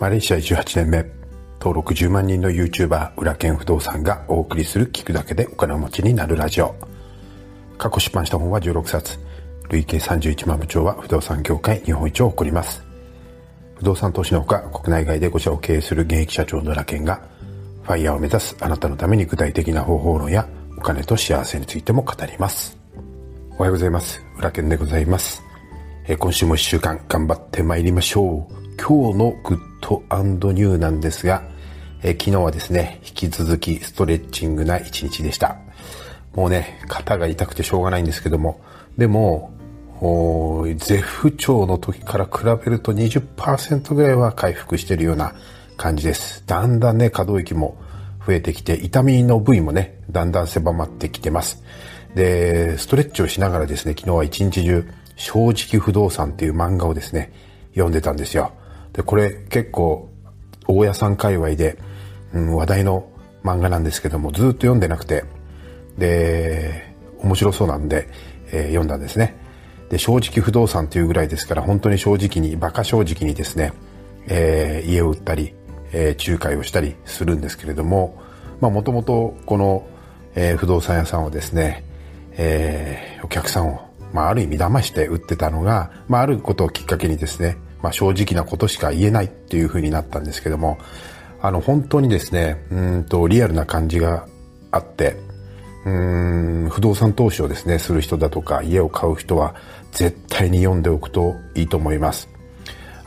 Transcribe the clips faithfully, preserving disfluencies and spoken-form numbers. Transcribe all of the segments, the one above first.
マレーシアじゅうはちねんめ、登録じゅうまんにんの ユーチューバー 裏剣不動産がお送りする聞くだけでお金持ちになるラジオ。過去出版した本はじゅうろくさつ、累計さんじゅういちまん部超は不動産業界日本一を誇ります。不動産投資のほか国内外でご社を経営する現役社長の裏剣が ファイアー を目指すあなたのために具体的な方法論やお金と幸せについても語ります。おはようございます。裏剣でございます。今週もいっしゅうかん頑張ってまいりましょう。今日のグッド&ニューなんですが、え昨日はですね、引き続きストレッチングな一日でした。もうね、肩が痛くてしょうがないんですけども、でも絶不調の時から比べると にじゅっパーセント ぐらいは回復しているような感じです。だんだんね、可動域も増えてきて、痛みの部位もね、だんだん狭まってきてます。で、ストレッチをしながらですね、昨日は一日中正直不動産っていう漫画をですね、読んでたんですよ。で、これ結構大家さん界隈で、うん、話題の漫画なんですけども、ずっと読んでなくて、で、面白そうなんで、えー、読んだんですね。で、正直不動産というぐらいですから、本当に正直に、バカ正直にですね、えー、家を売ったり、えー、仲介をしたりするんですけれども、まあもともとこの、えー、不動産屋さんをですね、えー、お客さんを、まあある意味騙して売ってたのが、まああることをきっかけにですね、まあ、正直なことしか言えないっていう風になったんですけども、あの本当にですね、うんとリアルな感じがあって、うーん不動産投資をですねする人だとか家を買う人は絶対に読んでおくといいと思います。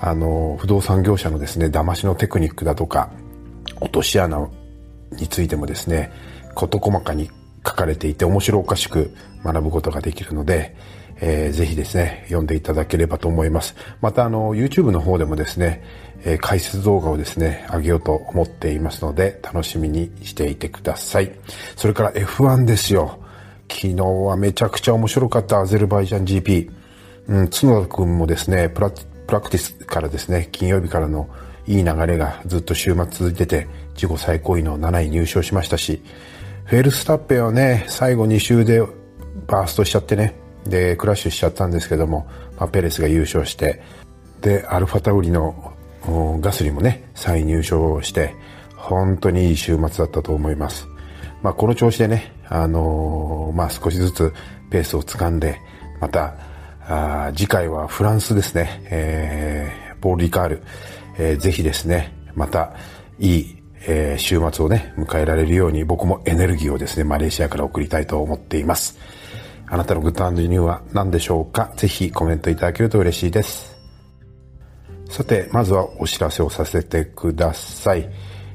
あの不動産業者のですね騙しのテクニックだとか落とし穴についてもですね、事細かに書かれていて面白おかしく学ぶことができるので。えー、ぜひですね読んでいただければと思います。またあの ユーチューブ の方でもですね、えー、解説動画をですね上げようと思っていますので、楽しみにしていてください。それから エフワン ですよ。昨日はめちゃくちゃ面白かった。アゼルバイジャン ジーピー、うん、角田くんもですねプラ、プラクティスからですね、金曜日からのいい流れがずっと週末続いてて、自己最高位のなない入賞しましたし、フェルスタッペはね最後に周でバーストしちゃってね、でクラッシュしちゃったんですけども、まあ、ペレスが優勝して、でアルファタウリのガスリもねさんい入賞して、本当にいい週末だったと思います。まあこの調子でね、あのー、まあ少しずつペースをつかんで、またあ次回はフランスですね、えー、ポール・リカール、えー、ぜひですねまたいいえー、週末をね迎えられるように、僕もエネルギーをですねマレーシアから送りたいと思っています。あなたのグッド&ニューは何でしょうか。ぜひコメントいただけると嬉しいです。さて、まずはお知らせをさせてください。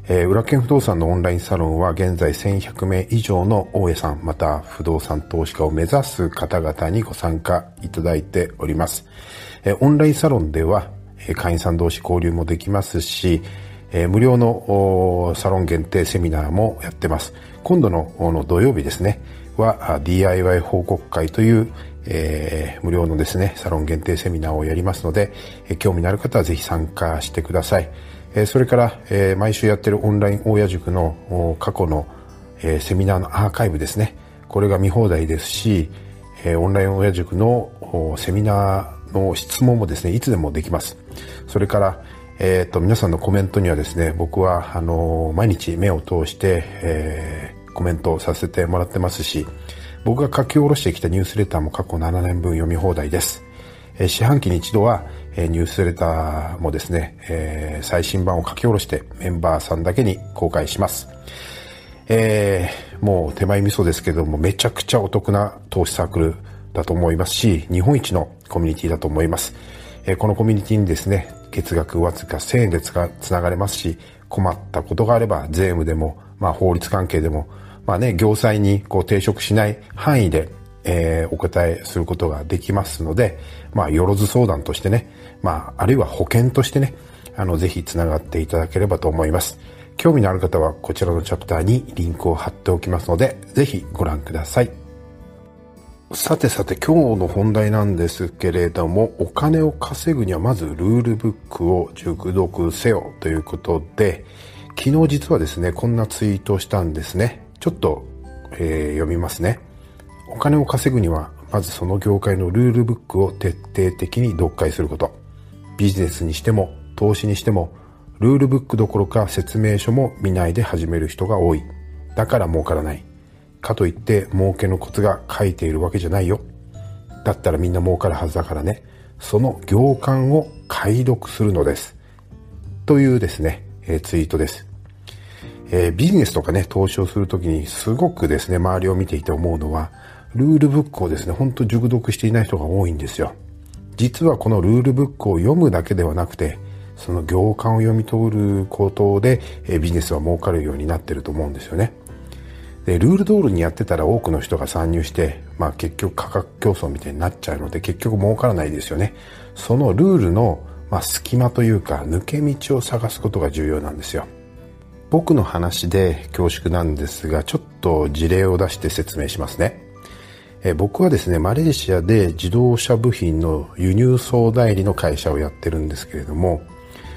えー、裏剣不動産のオンラインサロンは現在せんひゃくめい以上の大家さん、また不動産投資家を目指す方々にご参加いただいております。えー、オンラインサロンでは、えー、会員さん同士交流もできますし、えー、無料のサロン限定セミナーもやってます。今度 の, の土曜日ですねは ディーアイワイ 報告会という、えー、無料のですねサロン限定セミナーをやりますので、えー、興味のある方はぜひ参加してください。えー、それから、えー、毎週やってるオンライン大家塾の過去の、えー、セミナーのアーカイブですね、これが見放題ですし、えー、オンライン大家塾のセミナーの質問もですねいつでもできます。それからえー、と皆さんのコメントにはですね、僕はあのー、毎日目を通して、えー、コメントをさせてもらってますし、僕が書き下ろしてきたニュースレターも過去ななねんぶん読み放題です。えー、四半期に一度は、えー、ニュースレターもですね、えー、最新版を書き下ろしてメンバーさんだけに公開します。えー、もう手前味噌ですけども、めちゃくちゃお得な投資サークルだと思いますし、日本一のコミュニティだと思います。えー、このコミュニティにですね月額わずかせんえんでつながれますし、困ったことがあれば税務でも、まあ、法律関係でも、まあね、業界にこう抵触しない範囲で、えー、お答えすることができますので、まあ、よろず相談としてね、まあ、あるいは保険としてね、あのぜひつながっていただければと思います。興味のある方はこちらのチャプターにリンクを貼っておきますので、ぜひご覧ください。さてさて、今日の本題なんですけれども、お金を稼ぐにはまずルールブックを熟読せよということで、昨日実はですねこんなツイートをしたんですね。ちょっと、えー、読みますね。お金を稼ぐにはまずその業界のルールブックを徹底的に読解すること。ビジネスにしても投資にしてもルールブックどころか説明書も見ないで始める人が多い。だから儲からない。かといって儲けのコツが書いているわけじゃないよ。だったらみんな儲かるはずだからね。その行間を解読するのですというですね、えー、ツイートです。えー、ビジネスとかね、投資をするときにすごくですね、周りを見ていて思うのは、ルールブックをですね、ほんと熟読していない人が多いんですよ。実はこのルールブックを読むだけではなくて、その行間を読み取ることで、えー、ビジネスは儲かるようになってると思うんですよね。で、ルール通りにやってたら多くの人が参入して、まあ結局価格競争みたいになっちゃうので、結局儲からないですよね。そのルールの、まあ、隙間というか抜け道を探すことが重要なんですよ。僕の話で恐縮なんですが、ちょっと事例を出して説明しますね。え僕はですね、マレーシアで自動車部品の輸入総代理の会社をやってるんですけれども、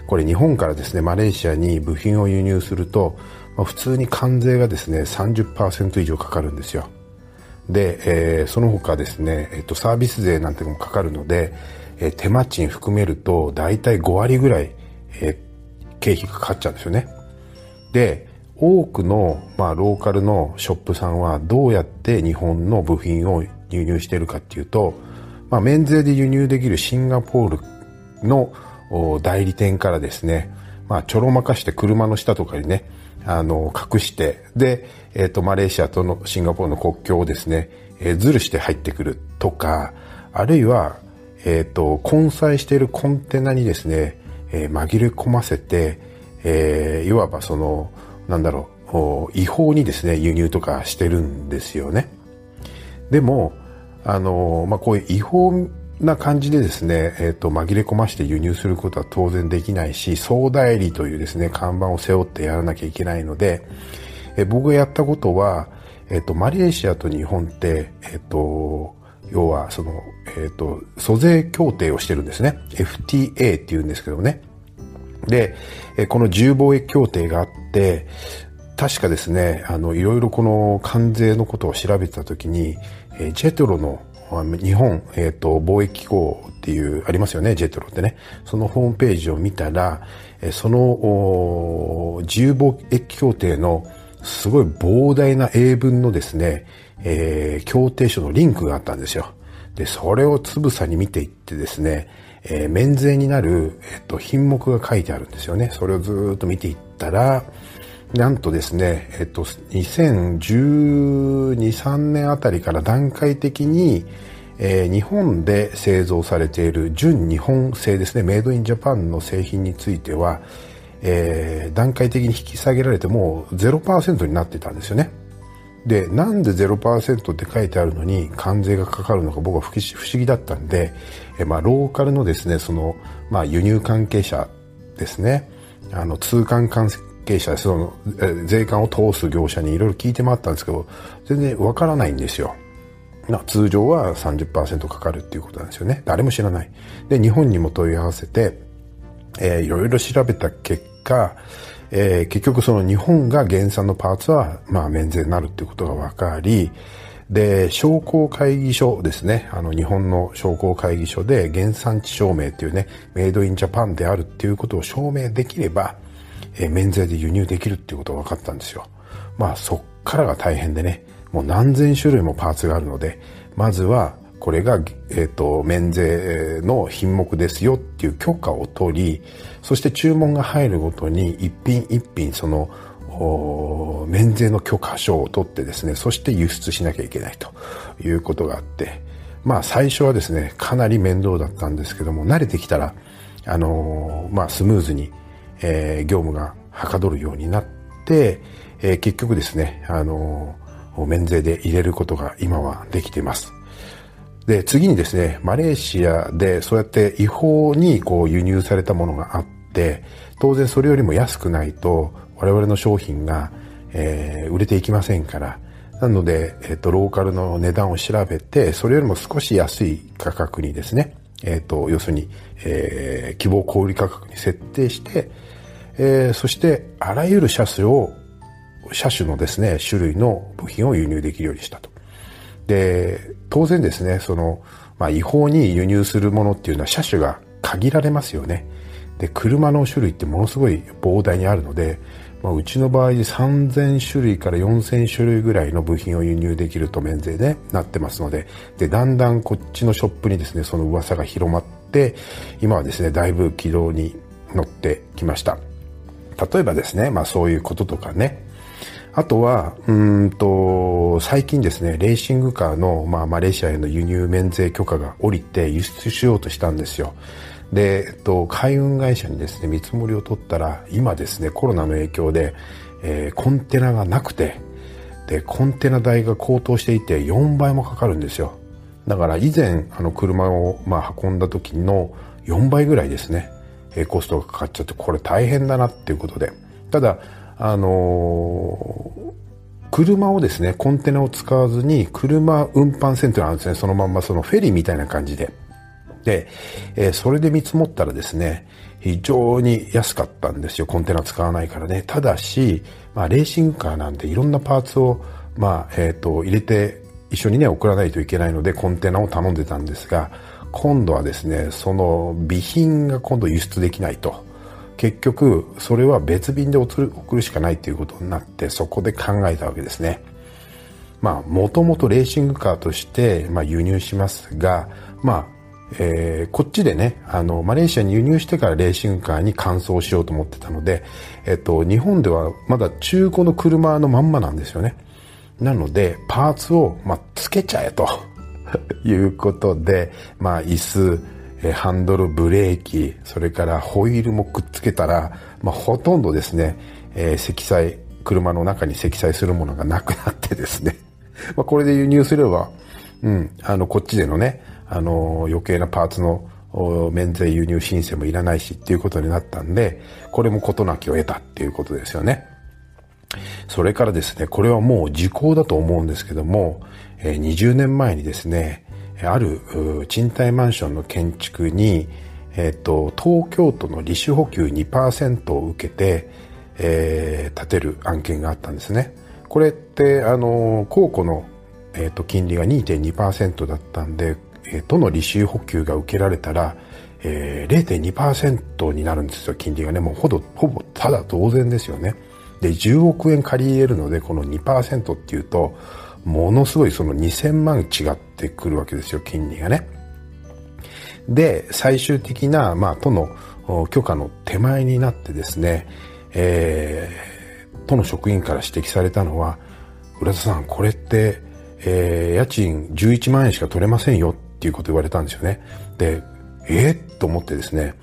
これ日本からですね、マレーシアに部品を輸入すると、まあ、普通に関税がですね、さんじゅっパーセント 以上かかるんですよ。で、えー、その他ですね、えっと、サービス税なんてのもかかるので、えー、手間賃含めるとだいたいごわりぐらい、えー、経費がかかっちゃうんですよね。で、多くの、まあ、ローカルのショップさんはどうやって日本の部品を輸入しているかっていうと、まあ、免税で輸入できるシンガポールの代理店からですね、まあ、ちょろまかして車の下とかにね、あの、隠して、で、えっと、マレーシアとのシンガポールの国境をですね、えー、ずるして入ってくるとか、あるいは、えっと、混載しているコンテナにですね、えー、紛れ込ませて、えー、いわばその、なんだろう、違法にですね、輸入とかしてるんですよね。でも、あの、まあ、こういう違法な感じでですね、えっと、紛れ込まして輸入することは当然できないし、総代理というですね、看板を背負ってやらなきゃいけないので、え僕がやったことは、えっと、マレーシアと日本って、えっと、要は、その、えっと、租税協定をしてるんですね。エフティーエー って言うんですけどもね。で、この自由貿易協定があって、確かですね、あの、いろいろこの関税のことを調べてたときに、ジェトロ の日本、えっと、貿易機構っていう、ありますよね、ジェトロ ってね。そのホームページを見たら、その、自由貿易協定のすごい膨大な英文のですね、えー、協定書のリンクがあったんですよ。で、それをつぶさに見ていってですね、えー、免税になる、えっと、品目が書いてあるんですよね。それをずーっと見ていったら、なんとですね、えっと、にせんじゅうに、さんねんあたりから段階的に、えー、日本で製造されている純日本製ですね、メイドインジャパンの製品については、えー、段階的に引き下げられてもう ゼロパーセント になってたんですよね。で、なんで ゼロパーセント って書いてあるのに関税がかかるのか僕は不思議だったんで、えまあ、ローカルのですね、その、まあ、輸入関係者ですね、あの、通関関係者、その、え税関を通す業者にいろいろ聞いて回ったんですけど、全然わからないんですよ。な通常は さんじゅっパーセント かかるっていうことなんですよね。誰も知らない。で、日本にも問い合わせて、えー、いろいろ調べた結果、えー、結局その日本が原産のパーツは、まあ免税になるっていうことが分かり、で、商工会議所ですね。あの、日本の商工会議所で原産地証明っていうね、メイドインジャパンであるっていうことを証明できれば、えー、免税で輸入できるっていうことが分かったんですよ。まあそっからが大変でね、もう何千種類もパーツがあるので、まずはこれが、えっと、免税の品目ですよっていう許可を取り、そして注文が入るごとに一品一品その、免税の許可証を取ってですね、そして輸出しなきゃいけないということがあって、まあ最初はですね、かなり面倒だったんですけども、慣れてきたら、あのー、まあスムーズに、えー、業務がはかどるようになって、えー、結局ですね、あのー、免税で入れることが今はできています。で、次にですね、マレーシアでそうやって違法にこう輸入されたものがあって、当然それよりも安くないと我々の商品が、えー、売れていきませんから、なので、えっと、ローカルの値段を調べて、それよりも少し安い価格にですね、えっと、要するに、えー、希望小売価格に設定して、えー、そしてあらゆる車種を、車種のですね、種類の部品を輸入できるようにしたと。で、当然ですね、その、まあ、違法に輸入するものっていうのは車種が限られますよね。で車の種類ってものすごい膨大にあるので、まあ、うちの場合さんぜんしゅるいからよんせんしゅるいぐらいの部品を輸入できると免税でなってますので、でだんだんこっちのショップにですねその噂が広まって、今はですねだいぶ軌道に乗ってきました。例えばですね、まあ、そういうこととかね、あとはうーんと最近ですねレーシングカーの、まあ、マレーシアへの輸入免税許可が下りて輸出しようとしたんですよ。で、えっと、海運会社にですね見積もりを取ったら、今ですねコロナの影響で、えー、コンテナがなくて、でコンテナ代が高騰していてよんばいもかかるんですよ。だから以前あの車を、まあ、運んだ時のよんばいぐらいですねコストがかかっちゃって、これ大変だなっていうことで、ただあのー、車をですねコンテナを使わずに車運搬船というのがあるんですね。そのまんまそのフェリーみたいな感じでで、えー、それで見積もったらですね非常に安かったんですよ、コンテナ使わないからね。ただし、まあ、レーシングカーなんていろんなパーツを、まあえー、と入れて一緒にね送らないといけないのでコンテナを頼んでたんですが、今度はですねその備品が今度輸出できないと、結局それは別便で送るしかないということになって、そこで考えたわけですね。まあもともとレーシングカーとして、まあ、輸入しますが、まあえー、こっちでねあのマレーシアに輸入してからレーシングカーに換装しようと思ってたので、えっと、日本ではまだ中古の車のまんまなんですよね。なのでパーツを、まあ、つけちゃえということで、まあ、椅子、えー、ハンドル、ブレーキ、それからホイールもくっつけたら、まあ、ほとんどですね、えー、積載車の中に積載するものがなくなってですねまあこれで輸入すれば、うん、あのこっちでのねあの余計なパーツの免税輸入申請もいらないしっていうことになったんで、これも事なきを得たっていうことですよね。それからですねこれはもう時効だと思うんですけども、にじゅうねんまえにですねある賃貸マンションの建築に、えっと、東京都の利子補給 にパーセント を受けて、えー、建てる案件があったんですね。これってあの公庫の、えっと、金利が にてんにパーセント だったんで、都の利子補給が受けられたら、えー、れいてんにパーセント になるんですよ、金利がね。もうほぼ、ほぼただ同然ですよね。でじゅうおくえん借り入れるので、この にパーセント っていうとものすごいそのにせんまん違ってくるわけですよ、金利がね。で最終的な、まあ、都の許可の手前になってですね、えー、都の職員から指摘されたのは、浦田さんこれって、えー、家賃じゅういちまんえんしか取れませんよっていうこと言われたんですよね。で、えー、と思ってですね、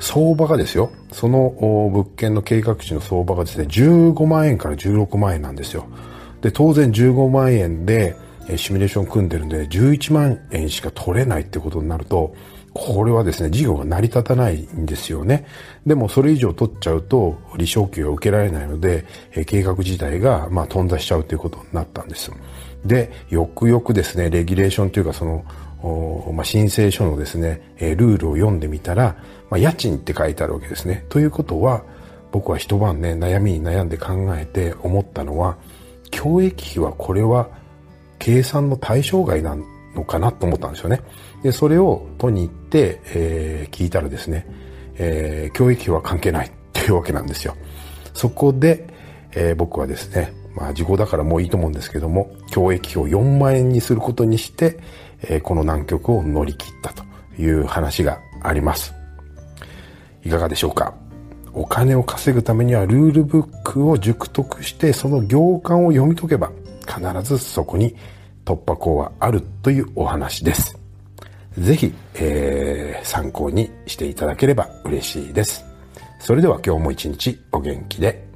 相場がですよ、その物件の計画値の相場がですねじゅうごまんえんからじゅうろくまんえんなんですよ。で当然じゅうごまんえんでシミュレーション組んでるんでじゅういちまんえんしか取れないってことになると、これはですね事業が成り立たないんですよね。でもそれ以上取っちゃうと利子補給が受けられないので、計画自体がまあ頓挫しちゃうということになったんです。でよくよくですねレギュレーションというかそのまあ、申請書のですね、えー、ルールを読んでみたら、まあ、家賃って書いてあるわけですね。ということは、僕は一晩ね悩みに悩んで考えて思ったのは、教育費はこれは計算の対象外なのかなと思ったんですよね。でそれを都に行って、えー、聞いたらですね、えー、教育費は関係ないっていうわけなんですよ。そこで、えー、僕はですね、まあ時効だからもういいと思うんですけども、教育費をよんまんえんにすることにして、えー、この難局を乗り切ったという話があります。いかがでしょうか。お金を稼ぐためにはルールブックを熟読してその行間を読み解けば必ずそこに突破口はあるというお話です。ぜひ、えー、参考にしていただければ嬉しいです。それでは今日も一日お元気で。